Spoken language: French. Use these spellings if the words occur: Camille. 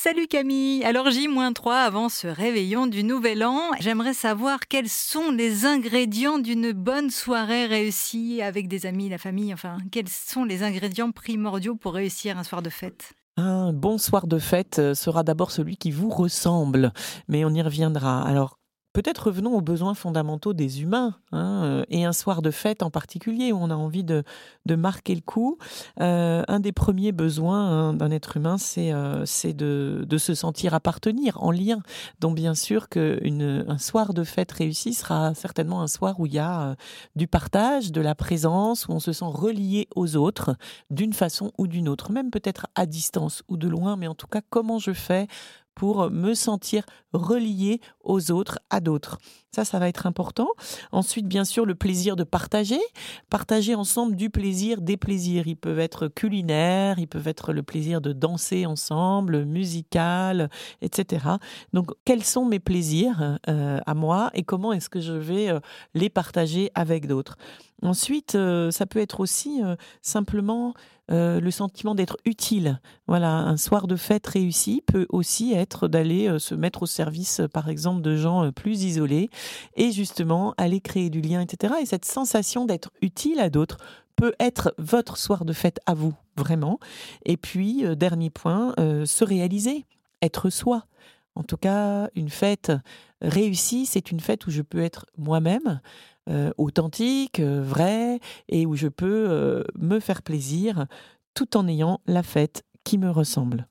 Salut Camille, alors J-3 avant ce réveillon du Nouvel An, j'aimerais savoir quels sont les ingrédients d'une bonne soirée réussie avec des amis, la famille, enfin quels sont les ingrédients primordiaux pour réussir un soir de fête ? Un bon soir de fête sera d'abord celui qui vous ressemble, mais on y reviendra. Alors peut-être revenons aux besoins fondamentaux des humains, et un soir de fête en particulier où on a envie de marquer le coup. Un des premiers besoins d'un être humain, c'est de se sentir appartenir, en lien. Donc bien sûr qu'un soir de fête réussi sera certainement un soir où il y a du partage, de la présence, où on se sent relié aux autres d'une façon ou d'une autre, même peut-être à distance ou de loin, mais en tout cas comment je fais pour me sentir relié aux autres, à d'autres. Ça va être important. Ensuite, bien sûr, le plaisir de partager. Partager ensemble du plaisir, des plaisirs. Ils peuvent être culinaires, ils peuvent être le plaisir de danser ensemble, musical, etc. Donc, quels sont mes plaisirs à moi et comment est-ce que je vais les partager avec d'autres ? Ensuite, ça peut être aussi simplement le sentiment d'être utile. Voilà, un soir de fête réussi peut aussi être d'aller se mettre au service, par exemple, de gens plus isolés et justement aller créer du lien, etc. Et cette sensation d'être utile à d'autres peut être votre soir de fête à vous, vraiment. Et puis, dernier point, se réaliser, être soi. En tout cas, une fête réussie, c'est une fête où je peux être moi-même, authentique, vrai, et où je peux me faire plaisir tout en ayant la fête qui me ressemble.